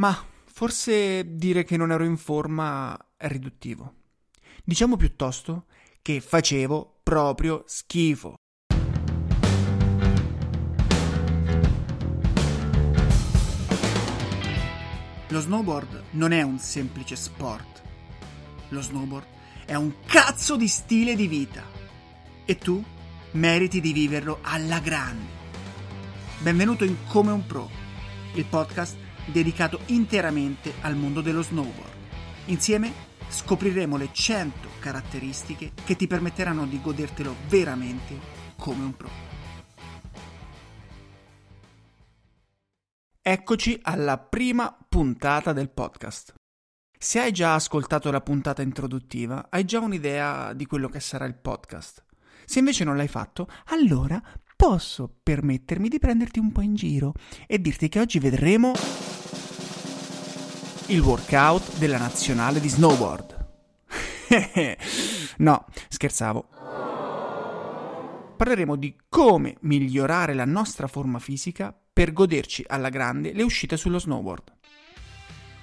Ma forse dire che non ero in forma è riduttivo. Diciamo piuttosto che facevo proprio schifo. Lo snowboard non è un semplice sport. Lo snowboard è un cazzo di stile di vita. E tu meriti di viverlo alla grande. Benvenuto in Come un Pro, il podcast dedicato interamente al mondo dello snowboard. Insieme scopriremo le 100 caratteristiche che ti permetteranno di godertelo veramente come un pro. Eccoci alla prima puntata del podcast. Se hai già ascoltato la puntata introduttiva, hai già un'idea di quello che sarà il podcast. Se invece non l'hai fatto, allora posso permettermi di prenderti un po' in giro e dirti che oggi vedremo il workout della nazionale di snowboard. No, scherzavo. Parleremo di come migliorare la nostra forma fisica per goderci alla grande le uscite sullo snowboard.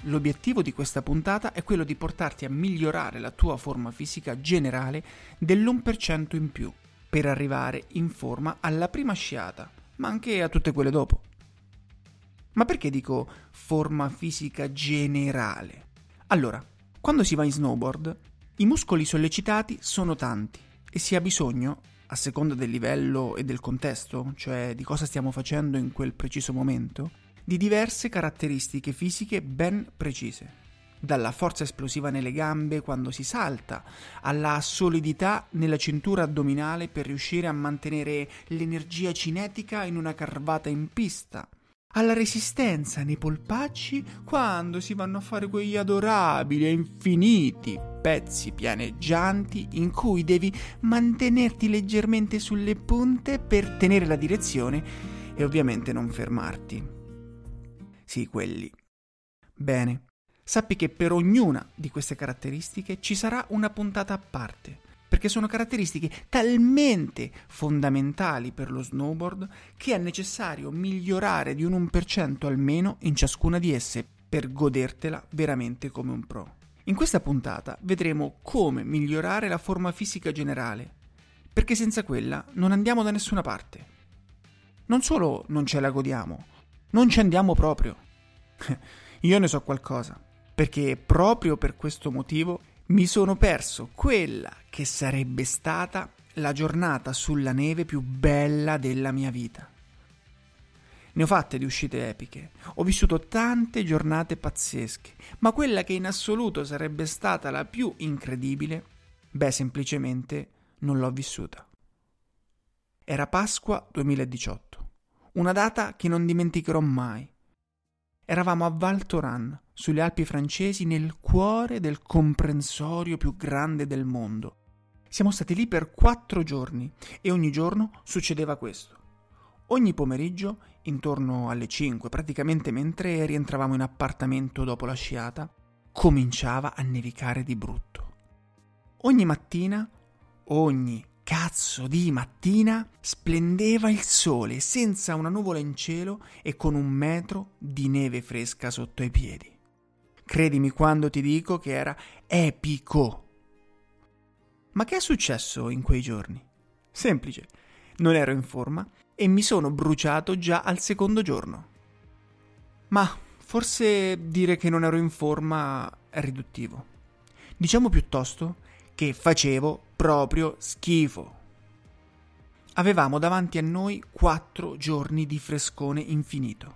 L'obiettivo di questa puntata è quello di portarti a migliorare la tua forma fisica generale dell'1% in più, per arrivare in forma alla prima sciata, ma anche a tutte quelle dopo. Ma perché dico forma fisica generale? Allora, quando si va in snowboard, i muscoli sollecitati sono tanti e si ha bisogno, a seconda del livello e del contesto, cioè di cosa stiamo facendo in quel preciso momento, di diverse caratteristiche fisiche ben precise. Dalla forza esplosiva nelle gambe quando si salta, alla solidità nella cintura addominale per riuscire a mantenere l'energia cinetica in una carvata in pista, alla resistenza nei polpacci quando si vanno a fare quegli adorabili e infiniti pezzi pianeggianti in cui devi mantenerti leggermente sulle punte per tenere la direzione e ovviamente non fermarti. Sì, quelli. Bene, sappi che per ognuna di queste caratteristiche ci sarà una puntata a parte, perché sono caratteristiche talmente fondamentali per lo snowboard che è necessario migliorare di un 1% almeno in ciascuna di esse per godertela veramente come un pro. In questa puntata vedremo come migliorare la forma fisica generale, perché senza quella non andiamo da nessuna parte. Non solo non ce la godiamo, non ci andiamo proprio. Io ne so qualcosa, perché proprio per questo motivo mi sono perso quella che sarebbe stata la giornata sulla neve più bella della mia vita. Ne ho fatte di uscite epiche, ho vissuto tante giornate pazzesche, ma quella che in assoluto sarebbe stata la più incredibile, beh, semplicemente non l'ho vissuta. Era Pasqua 2018, una data che non dimenticherò mai. Eravamo a Val Thorens, sulle Alpi Francesi, nel cuore del comprensorio più grande del mondo. Siamo stati lì per 4 giorni e ogni giorno succedeva questo. Ogni pomeriggio, intorno alle 5, praticamente mentre rientravamo in appartamento dopo la sciata, cominciava a nevicare di brutto. Ogni cazzo di mattina splendeva il sole senza una nuvola in cielo e con 1 metro di neve fresca sotto i piedi. Credimi quando ti dico che era epico. Ma che è successo in quei giorni? Semplice, non ero in forma e mi sono bruciato già al 2° giorno. Ma forse dire che non ero in forma è riduttivo. Diciamo piuttosto che facevo proprio schifo. Avevamo davanti a noi 4 giorni di frescone infinito.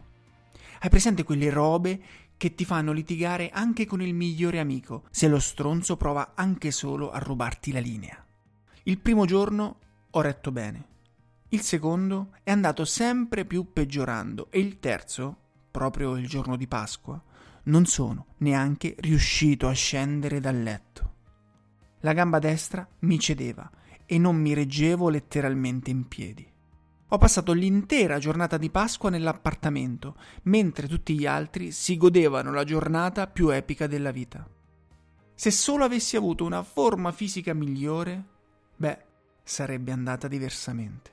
Hai presente quelle robe che ti fanno litigare anche con il migliore amico se lo stronzo prova anche solo a rubarti la linea? Il 1° giorno ho retto bene. Il 2° è andato sempre più peggiorando e il 3, proprio il giorno di Pasqua, non sono neanche riuscito a scendere dal letto. La gamba destra mi cedeva e non mi reggevo letteralmente in piedi. Ho passato l'intera giornata di Pasqua nell'appartamento, mentre tutti gli altri si godevano la giornata più epica della vita. Se solo avessi avuto una forma fisica migliore, beh, sarebbe andata diversamente.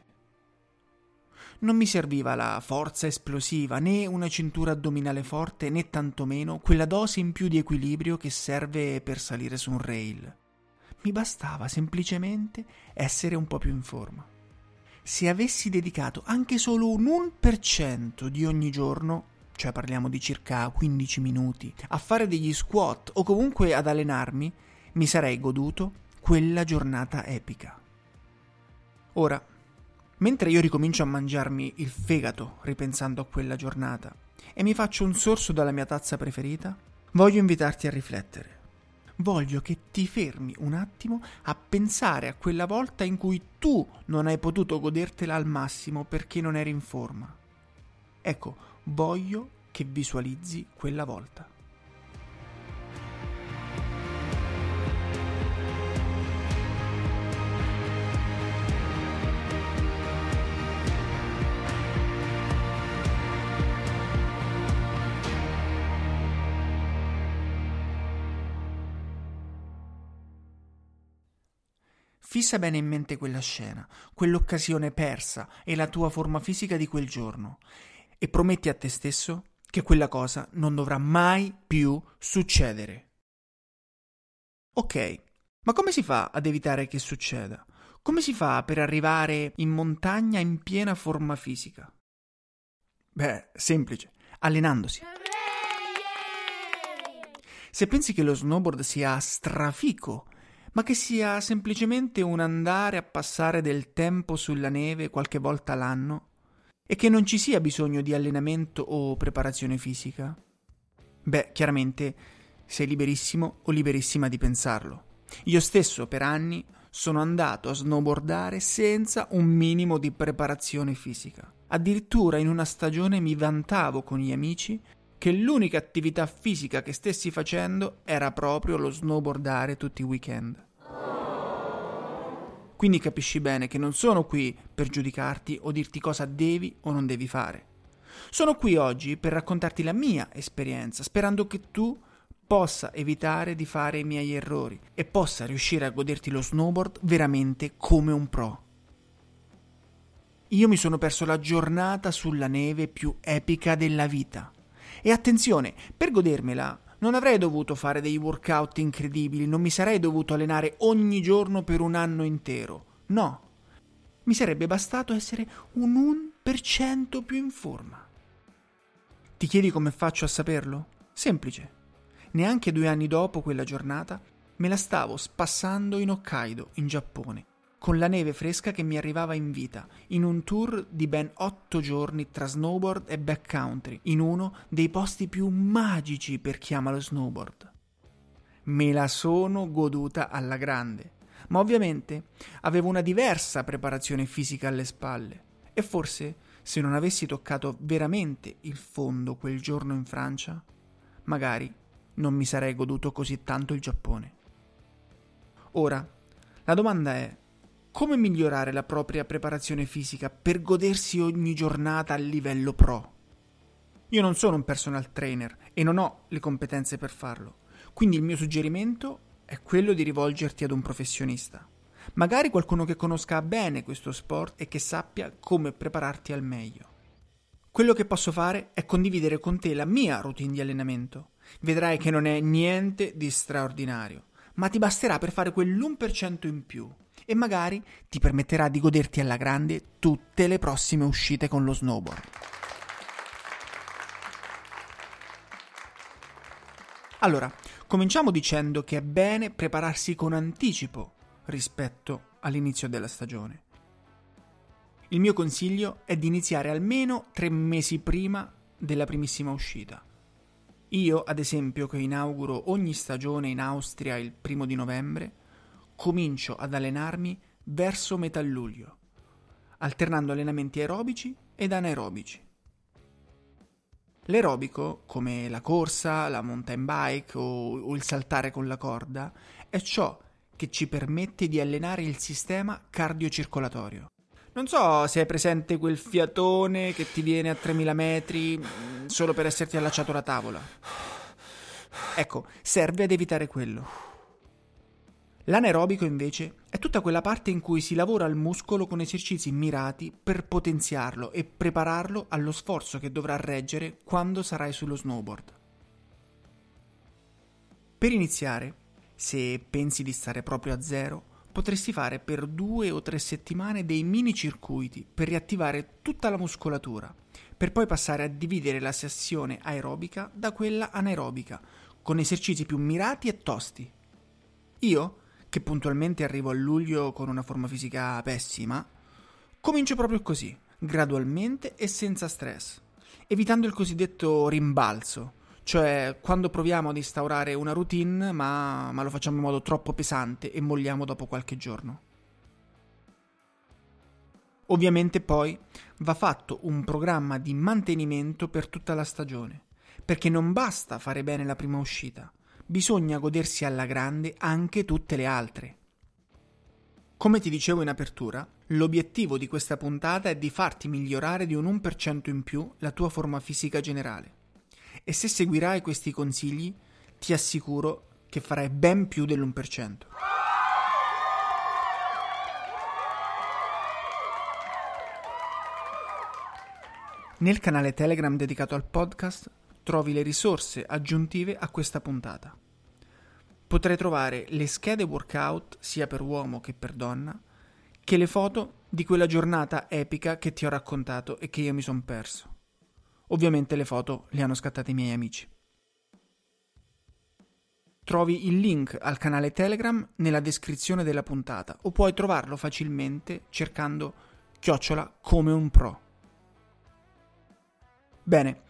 Non mi serviva la forza esplosiva, né una cintura addominale forte, né tantomeno quella dose in più di equilibrio che serve per salire su un rail. Mi bastava semplicemente essere un po' più in forma. Se avessi dedicato anche solo un 1% di ogni giorno, cioè parliamo di circa 15 minuti, a fare degli squat o comunque ad allenarmi, mi sarei goduto quella giornata epica. Ora, mentre io ricomincio a mangiarmi il fegato ripensando a quella giornata e mi faccio un sorso dalla mia tazza preferita, voglio invitarti a riflettere. Voglio che ti fermi un attimo a pensare a quella volta in cui tu non hai potuto godertela al massimo perché non eri in forma. Ecco, voglio che visualizzi quella volta. Fissa bene in mente quella scena, quell'occasione persa e la tua forma fisica di quel giorno e prometti a te stesso che quella cosa non dovrà mai più succedere. Ok, ma come si fa ad evitare che succeda? Come si fa per arrivare in montagna in piena forma fisica? Beh, semplice, allenandosi. Se pensi che lo snowboard sia strafico, ma che sia semplicemente un andare a passare del tempo sulla neve qualche volta l'anno e che non ci sia bisogno di allenamento o preparazione fisica? Beh, chiaramente sei liberissimo o liberissima di pensarlo. Io stesso per anni sono andato a snowboardare senza un minimo di preparazione fisica. Addirittura in una stagione mi vantavo con gli amici che l'unica attività fisica che stessi facendo era proprio lo snowboardare tutti i weekend. Quindi capisci bene che non sono qui per giudicarti o dirti cosa devi o non devi fare. Sono qui oggi per raccontarti la mia esperienza, sperando che tu possa evitare di fare i miei errori e possa riuscire a goderti lo snowboard veramente come un pro. Io mi sono perso la giornata sulla neve più epica della vita. E attenzione, per godermela non avrei dovuto fare dei workout incredibili, non mi sarei dovuto allenare ogni giorno per un anno intero. No, mi sarebbe bastato essere un 1% più in forma. Ti chiedi come faccio a saperlo? Semplice. Neanche 2 anni dopo quella giornata me la stavo spassando in Hokkaido, in Giappone, con la neve fresca che mi arrivava in vita, in un tour di ben 8 giorni tra snowboard e backcountry, in uno dei posti più magici per chi ama lo snowboard. Me la sono goduta alla grande, ma ovviamente avevo una diversa preparazione fisica alle spalle e forse se non avessi toccato veramente il fondo quel giorno in Francia, magari non mi sarei goduto così tanto il Giappone. Ora, la domanda è: come migliorare la propria preparazione fisica per godersi ogni giornata a livello pro? Io non sono un personal trainer e non ho le competenze per farlo, quindi il mio suggerimento è quello di rivolgerti ad un professionista, magari qualcuno che conosca bene questo sport e che sappia come prepararti al meglio. Quello che posso fare è condividere con te la mia routine di allenamento. Vedrai che non è niente di straordinario, ma ti basterà per fare quell'1% in più. E magari ti permetterà di goderti alla grande tutte le prossime uscite con lo snowboard. Allora, cominciamo dicendo che è bene prepararsi con anticipo rispetto all'inizio della stagione. Il mio consiglio è di iniziare almeno 3 mesi prima della primissima uscita. Io, ad esempio, che inauguro ogni stagione in Austria il 1 di novembre, comincio ad allenarmi verso metà luglio, alternando allenamenti aerobici ed anaerobici. L'aerobico, come la corsa, la mountain bike o il saltare con la corda, è ciò che ci permette di allenare il sistema cardiocircolatorio. Non so se hai presente quel fiatone che ti viene a 3000 metri solo per esserti allacciato alla tavola. Ecco, serve ad evitare quello. L'anaerobico invece è tutta quella parte in cui si lavora il muscolo con esercizi mirati per potenziarlo e prepararlo allo sforzo che dovrà reggere quando sarai sullo snowboard. Per iniziare, se pensi di stare proprio a zero, potresti fare per 2 o 3 settimane dei mini circuiti per riattivare tutta la muscolatura, per poi passare a dividere la sessione aerobica da quella anaerobica, con esercizi più mirati e tosti. Io, che puntualmente arrivo a luglio con una forma fisica pessima, comincio proprio così, gradualmente e senza stress, evitando il cosiddetto rimbalzo, cioè quando proviamo ad instaurare una routine ma lo facciamo in modo troppo pesante e molliamo dopo qualche giorno. Ovviamente poi va fatto un programma di mantenimento per tutta la stagione, perché non basta fare bene la prima uscita, bisogna godersi alla grande anche tutte le altre. Come ti dicevo in apertura, l'obiettivo di questa puntata è di farti migliorare di un 1% in più la tua forma fisica generale. E se seguirai questi consigli, ti assicuro che farai ben più dell'1%. Nel canale Telegram dedicato al podcast trovi le risorse aggiuntive a questa puntata. Potrai trovare le schede workout sia per uomo che per donna, che le foto di quella giornata epica che ti ho raccontato e che io mi sono perso. Ovviamente le foto le hanno scattate i miei amici. Trovi il link al canale Telegram nella descrizione della puntata o puoi trovarlo facilmente cercando @come un pro. Bene,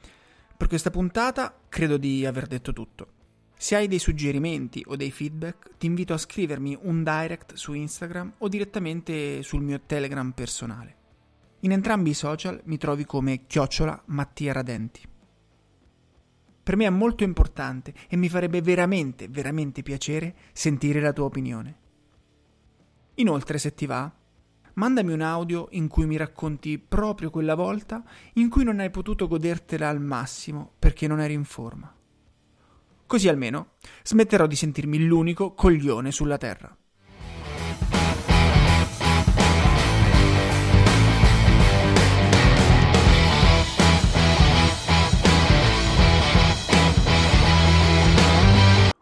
per questa puntata credo di aver detto tutto. Se hai dei suggerimenti o dei feedback, ti invito a scrivermi un direct su Instagram o direttamente sul mio Telegram personale. In entrambi i social mi trovi come @Mattia Radenti. Per me è molto importante e mi farebbe veramente, veramente piacere sentire la tua opinione. Inoltre, se ti va, mandami un audio in cui mi racconti proprio quella volta in cui non hai potuto godertela al massimo perché non eri in forma. Così almeno smetterò di sentirmi l'unico coglione sulla terra.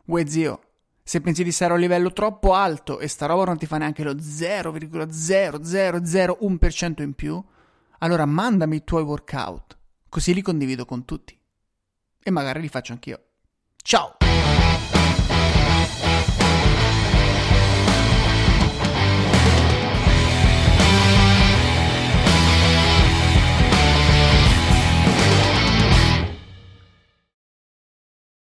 Uè zio, se pensi di stare a un livello troppo alto e sta roba non ti fa neanche lo 0,0001% in più, allora mandami i tuoi workout, così li condivido con tutti. E magari li faccio anch'io. Ciao!